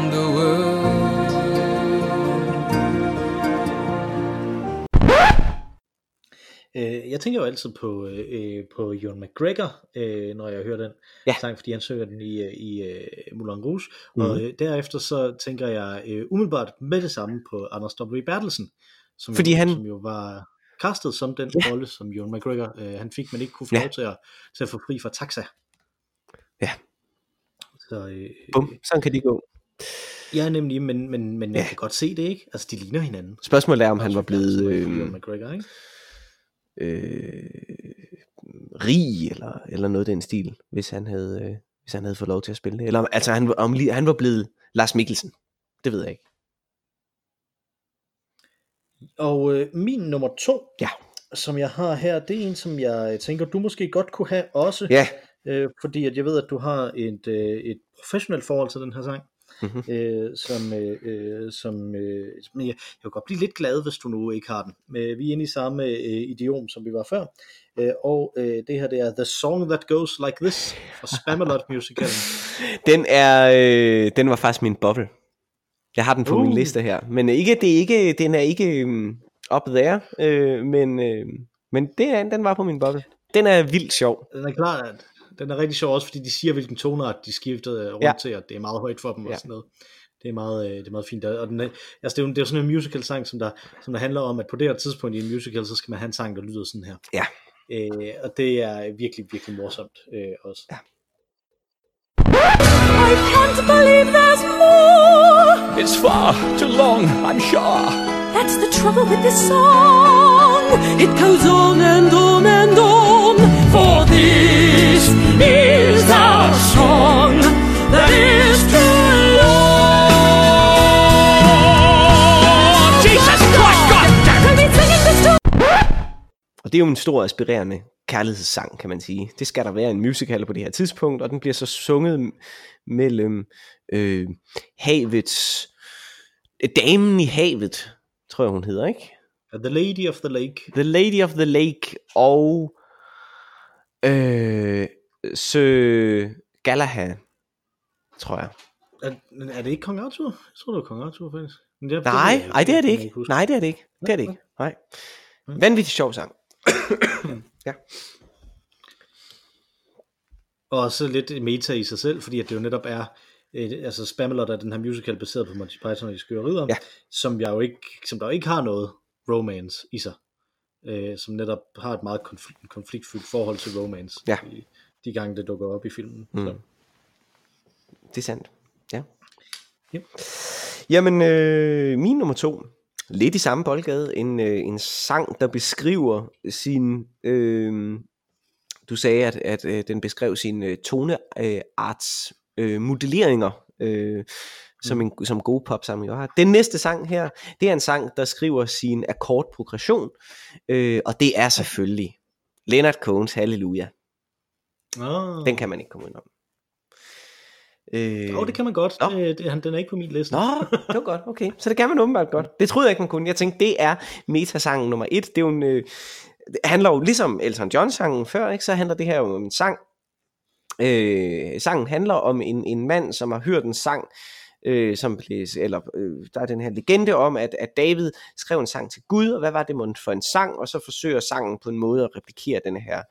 the world. Jeg tænker jo altid på, øh, på John McGregor, øh, når jeg hører den ja. sang, fordi han synger den i, i uh, Moulin Rouge, mm-hmm. og øh, derefter så tænker jeg øh, umiddelbart med det samme på Anders W. Bertelsen, som, fordi jo, han... som jo var castet som den ja. rolle, som John McGregor øh, han fik, men ikke kunne få ja. lov til at, til at få fri fra Taxa. Ja. Så, øh, Bum, sådan kan de gå. Ja, nemlig, men, men, men ja. jeg kan godt se det, ikke? Altså, de ligner hinanden. Spørgsmålet er, om han var blevet... Øh... John McGregor, ikke? Øh, rig eller eller noget den stil, hvis han havde øh, hvis han havde fået lov til at spille det, eller altså han om, han var blevet Lars Mikkelsen, det ved jeg ikke. Og øh, min nummer to, ja. som jeg har her, det er en, som jeg tænker du måske godt kunne have også, ja. øh, fordi at jeg ved at du har et øh, et professionelt forhold til den her sang. Mm-hmm. Øh, som, øh, som øh, jeg, jeg kan godt blive lidt glad, hvis du nu ikke har den. øh, Vi er inde i samme øh, idiom, som vi var før. øh, Og øh, det her, det er The Song That Goes Like This fra Spamalot musicalen. Den er øh, den var faktisk min boble. Jeg har den på uh. min liste her. Men ikke, det er ikke, den er ikke um, up there, øh, men, øh, men det er, den var på min boble. Den er vildt sjov. Den er klart at den er rigtig sjov også, fordi de siger, hvilken toneart de skiftede rundt ja. til, og det er meget højt for dem ja. og sådan noget. Det er meget, det er meget fint. Og den er, altså det er jo, det er jo sådan en musical-sang, som der, som der handler om, at på det her tidspunkt i en musical, så skal man have en sang, der lyder sådan her. Ja. Øh, og det er virkelig, virkelig morsomt øh, også. Ja. I can't believe there's more. It's far too long, I'm sure. That's the trouble with this song. It goes on and on and on. For this is our song that is too long. Jesus Christ, God damn it. Og det er jo en stor aspirerende kærlighedssang, kan man sige. Det skal der være en musical på det her tidspunkt, og den bliver så sunget mellem øh, havets, damen i havet, tror jeg hun hedder, ikke? The Lady of the Lake. The Lady of the Lake og øh, Sir Galahad, tror jeg. Er, er det ikke Kong Arthur? Jeg tror det var Kong Arthur faktisk. Men det er, nej, det, er, ej, det er det ikke. Nej, det er det ikke. Det er det ikke. Nej. Vanvittig sjov sang. Ja. Og så lidt meta i sig selv, fordi at det jo netop er øh, altså Spamalot er den her musical baseret på Monty Python og de skøre riddere, ja. som jeg jo ikke, som der jo ikke har noget romance i sig, øh, som netop har et meget konflikt, konfliktfyldt forhold til romance, ja. de, de gange det dukker op i filmen. Mm. Så. Det er sandt. Ja. Ja. Jamen øh, min nummer to. Lidt i samme boldgade, en, øh, en sang, der beskriver sin, øh, du sagde, at, at øh, den beskrev sine øh, tonearts øh, øh, modelleringer, øh, som, en, som gode popsange jo har. Den næste sang her, det er en sang, der skriver sin akkordprogression, øh, og det er selvfølgelig Leonard Cohens Hallelujah. Oh. Den kan man ikke komme udenom. Øh... Jo, det kan man godt. Øh, den er ikke på min liste. Nå, det var godt, okay. Så det kan man åbenbart godt. Det troede jeg ikke, man kunne. Jeg tænkte, det er metasangen nummer et. Det er jo en, øh, det handler jo ligesom Elton John-sangen før, ikke? Så handler det her om en sang. Øh, sangen handler om en, en mand, som har hørt en sang, øh, som blev, eller øh, der er den her legende om, at, at David skrev en sang til Gud, og hvad var det for en sang? Og så forsøger sangen på en måde at replikere den her,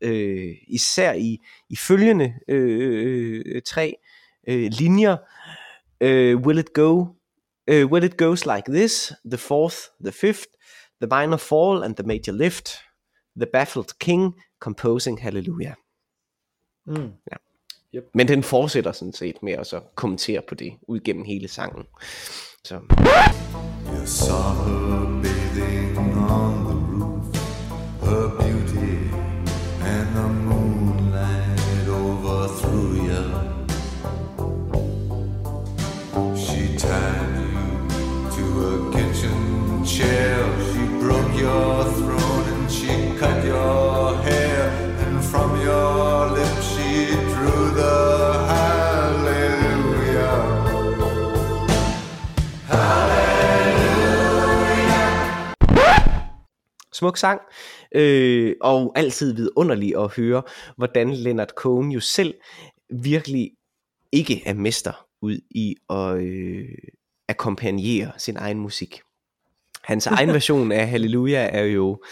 øh, især i, i følgende øh, øh, tre øh, linjer. Uh, will it go? Uh, will it goes like this? The fourth, the fifth, the minor fall and the major lift. The baffled king composing Hallelujah. Mm. Ja. Yep. Men den fortsætter sådan set med at så kommentere på det ud gennem hele sangen. Så. Jeg så her bathing on the roof, her beauty and the moonlight overthrew you. She tied you to a kitchen chair, she broke your throat and she cut your hair, and from your lips she drew the smuk sang, øh, og altid vidunderlig at høre, hvordan Leonard Cohen jo selv virkelig ikke er mester ud i at øh, akkompagnere sin egen musik. Hans egen version af Hallelujah er jo,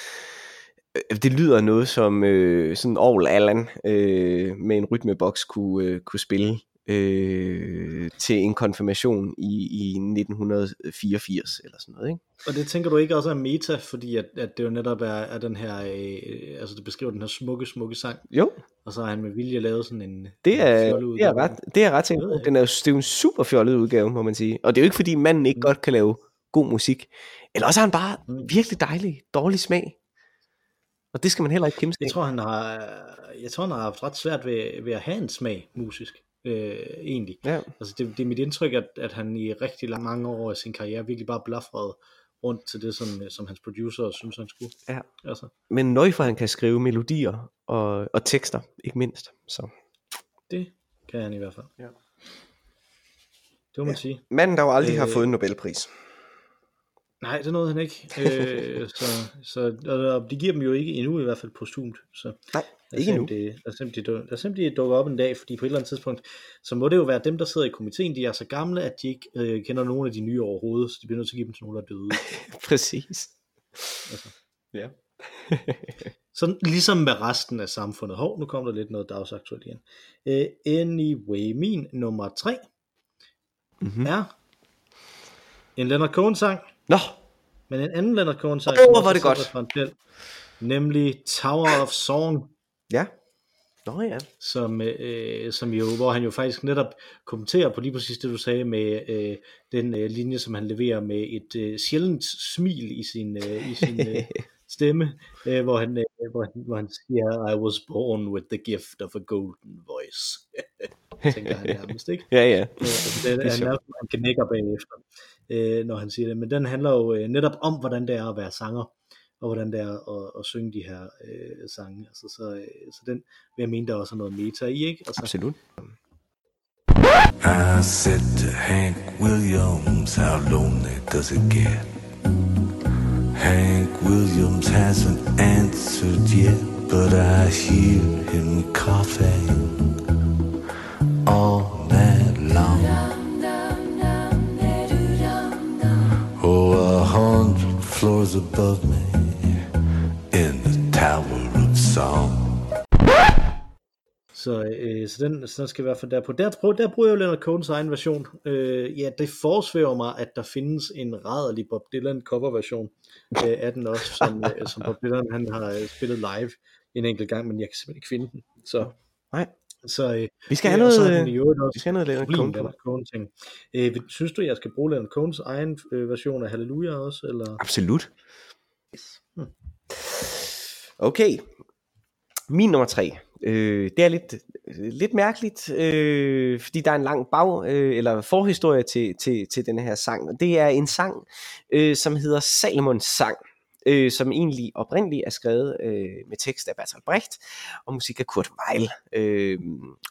øh, det lyder noget som øh, sådan Orl Allan øh, med en rytmeboks kunne, øh, kunne spille øh, til en konfirmation i, i nitten fireogfirs eller sådan noget, ikke? Og det tænker du ikke også er meta, fordi at, at det jo netop er, er den her, øh, altså det beskriver den her smukke, smukke sang. Jo. Og så har han med vilje lavet sådan en, det er, en fjollet udgave. Det er ret, det er ret tænkt. Den er jo, det er jo en super fjollet udgave, må man sige. Og det er jo ikke, fordi manden ikke mm. godt kan lave god musik. Eller også har han bare mm. virkelig dejlig, dårlig smag. Og det skal man heller ikke kæmpe sig. Jeg tror, han har, jeg tror, han har haft ret svært ved, ved at have en smag musisk. Øh, egentlig. Ja. Altså det, det er mit indtryk, at, at han i rigtig lang, mange år af sin karriere virkelig bare blafrede rundt til det, som, som hans producer synes, han skulle. Ja. Altså. Men nøj for, han kan skrive melodier og, og tekster, ikke mindst. Så. Det kan han i hvert fald. Ja. Det må man ja. sige. Manden, der jo aldrig øh, har fået en Nobelpris. Nej, det nåede han ikke. øh, så, så, og det giver dem jo ikke endnu, i hvert fald postumt. Så. Nej. Ikke nu. Lad os simpelthen dukke op en dag, fordi på et eller andet tidspunkt, så må det jo være dem, der sidder i komiteen, de er så gamle, at de ikke øh, kender nogen af de nye overhovedet, så de bliver nødt til at give dem til nogle, der er døde. Præcis. Altså. Ja. Sådan ligesom med resten af samfundet. Hov, nu kom der lidt noget dagsaktuelt igen. Uh, anyway, min nummer tre mm-hmm. er en Leonard Cohen-sang. Nå! Men en anden Leonard Cohen-sang. Åh, hvor det godt. Nemlig Tower of Song. Ja. Nå ja. Som, øh, som jo, hvor han jo faktisk netop kommenterer på lige præcis det, du sagde med øh, den øh, linje, som han leverer med et øh, sjældent smil i sin, øh, i sin øh, stemme, øh, hvor, han, øh, hvor, han, hvor han siger, I was born with the gift of a golden voice. Tænker han nærmest, ikke? Ja, ja. Øh, det, det er han nærmest, han knækker bagefter, øh, når han siger det. Men den handler jo øh, netop om, hvordan det er at være sanger. Og hvordan det er at, at synge de her øh, sange. Altså, så, øh, så den vil jeg mene, der også er noget meta i, ikke? Altså. Absolut. I said to Hank Williams, how lonely does it get? Hank Williams hasn't answered yet, but I hear him coughing all night long. Oh, a hundred floors above me. Så, øh, så, den, så den skal i hvert fald der på. Der, der bruger jeg jo Leonard Cohens egen version. Øh, ja, det forsværer mig, at der findes en rædderlig Bob Dylan coverversion øh, af den også, som, øh, som Bob Dylan han har spillet live en enkelt gang, men jeg kan simpelthen ikke finde den. Så, nej. Så, øh, vi skal have noget, jo, vi skal have noget Leonard Cohen ting. Øh, synes du, jeg skal bruge Leonard Cohens egen øh, version af Hallelujah også? Eller? Absolut. Yes. Hmm. Okay, min nummer tre, øh, det er lidt, lidt mærkeligt, øh, fordi der er en lang bag, øh, eller forhistorie til, til, til denne her sang. Det er en sang, øh, som hedder Salomons sang, øh, som egentlig oprindeligt er skrevet øh, med tekst af Bertolt Brecht og musik af Kurt Weill, øh,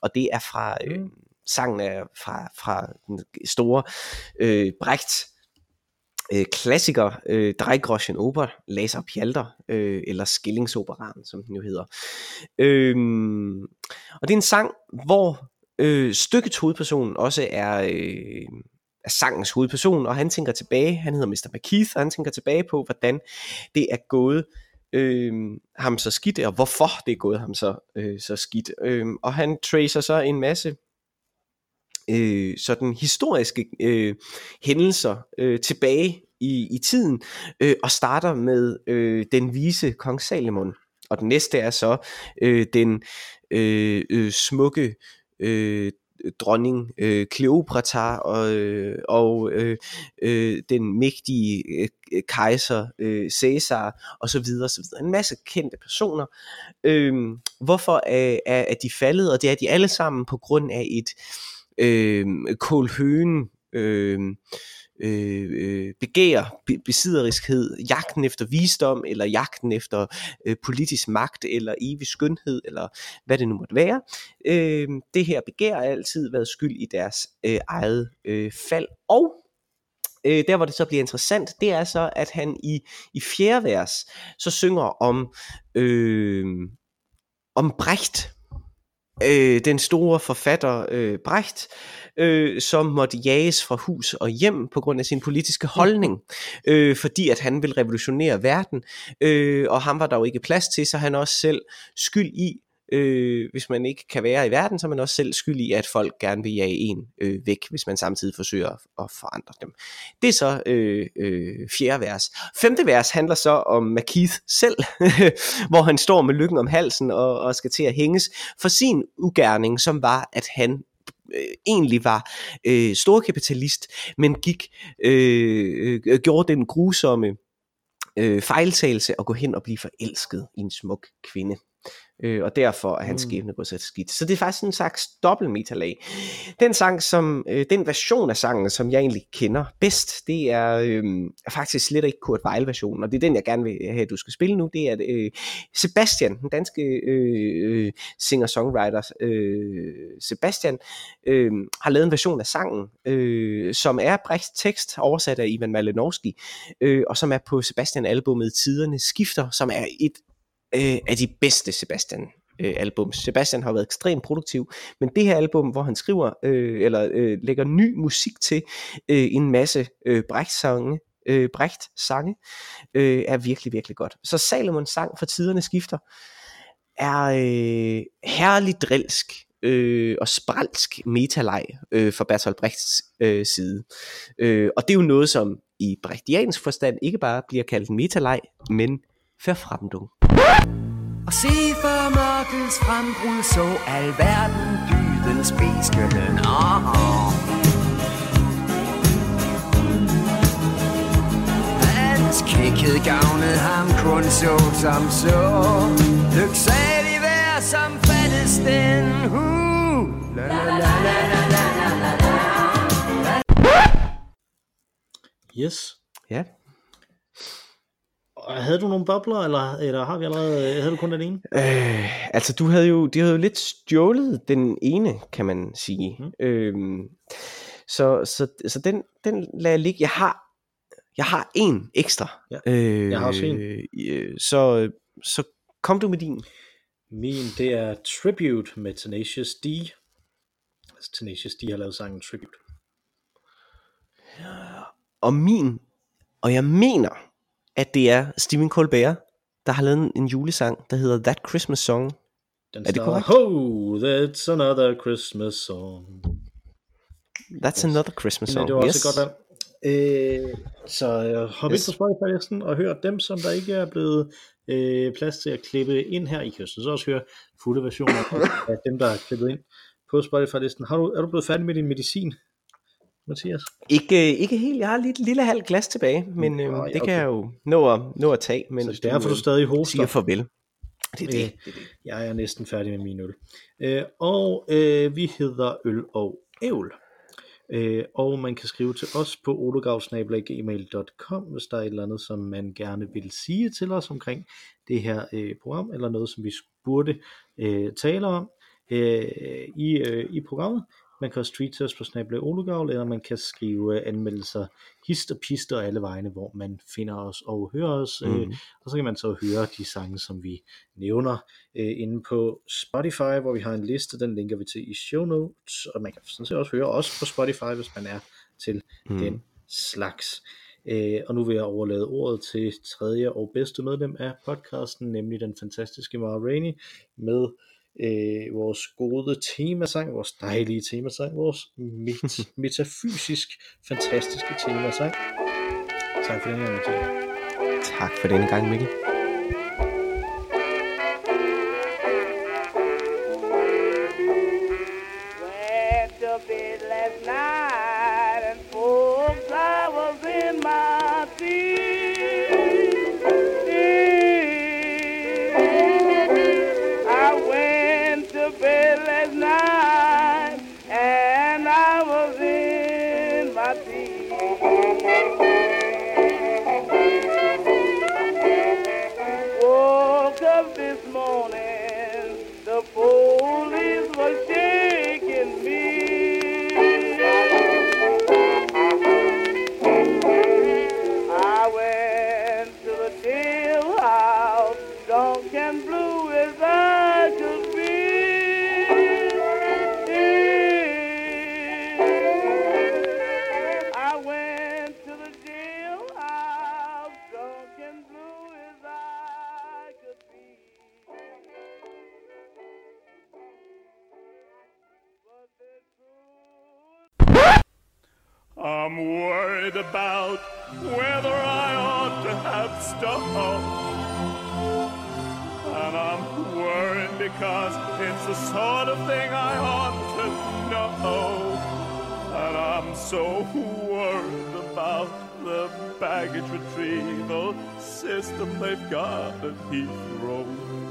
og det er fra, øh, sangen er fra, fra den store øh, Brecht. Øh, klassiker, øh, Dreigroschenoper, Laser Pjalter, øh, eller Skillingsoperaren, som den jo hedder. Øh, og det er en sang, hvor øh, stykkets hovedperson også er, øh, er sangens hovedperson, og han tænker tilbage, han hedder mister McKeith, og han tænker tilbage på, hvordan det er gået øh, ham så skidt, og hvorfor det er gået ham så, øh, så skidt. Øh, og han tracer så en masse øh, sådan historiske øh, hændelser øh, tilbage i, i tiden, øh, og starter med øh, den vise kong Salomon. Og den næste er så øh, den øh, øh, smukke øh, dronning øh, Kleopatra og, øh, og øh, øh, den mægtige øh, kejser øh, Cæsar og så videre, så videre. En masse kendte personer. Øh, hvorfor er, er, er de faldet? Og det er de alle sammen på grund af et øh, kålhøen øh, Øh, begær, besidderiskhed, jagten efter visdom, eller jagten efter øh, politisk magt, eller evig skønhed, eller hvad det nu måtte være. Øh, det her begær har altid været skyld i deres øh, eget øh, fald. Og øh, der hvor det så bliver interessant, det er så, at han i, i fjerde vers, så synger om, øh, om Brecht. Øh, den store forfatter øh, Brecht, øh, som måtte jages fra hus og hjem på grund af sin politiske holdning, øh, fordi at han ville revolutionere verden, øh, og ham var der jo ikke plads til, så han også selv skyld i, øh, hvis man ikke kan være i verden, så er man også selv skyld i, at folk gerne vil jage en øh, væk, hvis man samtidig forsøger at forandre dem. Det er så øh, øh, fjerde vers. Femte vers handler så om Macbeth selv, hvor han står med lykken om halsen og, og skal til at hænges for sin ugerning, som var, at han øh, egentlig var øh, storkapitalist, men gik øh, øh, gjorde den grusomme øh, fejltagelse at gå hen og blive forelsket i en smuk kvinde. Øh, og derfor er hans skæbne gået så skidt. Så det er faktisk en slags dobbelt metalag. Den sang, som øh, den version af sangen, som jeg egentlig kender bedst, det er øh, faktisk slet ikke Kurt Weill-versionen, og det er den, jeg gerne vil have, du skal spille nu. Det er øh, Sebastian, den danske øh, singer-songwriter øh, Sebastian, øh, har lavet en version af sangen, øh, som er Brechts tekst, oversat af Ivan Malinowski, øh, og som er på Sebastian-albummet Tiderne skifter, som er et af de bedste Sebastian øh, album. Sebastian har været ekstremt produktiv, men det her album, hvor han skriver øh, eller øh, lægger ny musik til øh, en masse øh, Brecht-sange, øh, Brecht-sange øh, er virkelig, virkelig godt. Så Salomons sang for tiderne skifter er øh, herlig drilsk øh, og spralsk metaleg øh, fra Bertolt Brechts øh, side. Øh, og det er jo noget, som i brechtiansk forstand ikke bare bliver kaldt en metaleg, men forfremdung. Og se for mørkets frembrud, så alverden dydens beskylden. Oh, oh. Hans kækhed gavnede ham kun så som så. Lyksalig vær som fattes den. Uh, la, la, la, la, la, la, la, la, la. Yes. Ja. Yeah. Havde du nogle bobler, eller, eller har vi allerede, havde du kun den ene? Øh, altså, du havde jo, de havde jo lidt stjålet den ene, kan man sige. Mm-hmm. Øhm, så så, så den, den lader jeg ligge. Jeg har, jeg har en ekstra. Ja. Øh, jeg har også en. Øh, så, så kom du med din. Min, det er Tribute med Tenacious D. Altså, Tenacious D har lavet sangen Tribute. Og min, og jeg mener, at det er Stephen Colbert, der har lavet en julesang, der hedder That Christmas Song. Den er det korrekt? Oh, that's another Christmas song. That's yes. another Christmas song, yes. Det var også yes. godt der. Øh, så hop yes. ind på Spotify-listen og hør dem, som der ikke er blevet øh, plads til at klippe ind her. I kan så også høre fulde versioner af dem, der er klippet ind på Spotify-listen. Har du, er du blevet færdig med din medicin, Mathias? Ikke, ikke helt. Jeg har lige et lille halvt glas tilbage, men øhm, Ej, det okay. kan jeg jo nå at, nå at tage. Men så derfor du, du stadig hoster. Siger farvel. Det er det. Øh, jeg er næsten færdig med min øl. Øh, og øh, vi hedder Øl og Ævl. Øh, og man kan skrive til os på olegavsnabel punktum gmail punktum com, hvis der er et eller andet, som man gerne vil sige til os omkring det her øh, program, eller noget, som vi burde øh, tale om øh, i, øh, i programmet. Man kan også tweete os på Snapple Olugavl, eller man kan skrive anmeldelser hist og pist og alle vegne, hvor man finder os og hører os. Mm. Øh, og så kan man så høre de sange, som vi nævner øh, inde på Spotify, hvor vi har en liste, den linker vi til i show notes. Og man kan sådan set også høre os på Spotify, hvis man er til mm. den slags. Øh, og nu vil jeg overlade ordet til tredje og bedste medlem af podcasten, nemlig den fantastiske Mara Rainey med øh, vores gode temasang, vores dejlige temasang, vores met- metafysisk fantastiske temasang. Tak for denne gang, Mikkel. Tak for denne gang, Mikkel. I'm worried about whether I ought to have stone. And I'm worried because it's the sort of thing I ought to know. And I'm so worried about the baggage retrieval system they've got at Heathrow.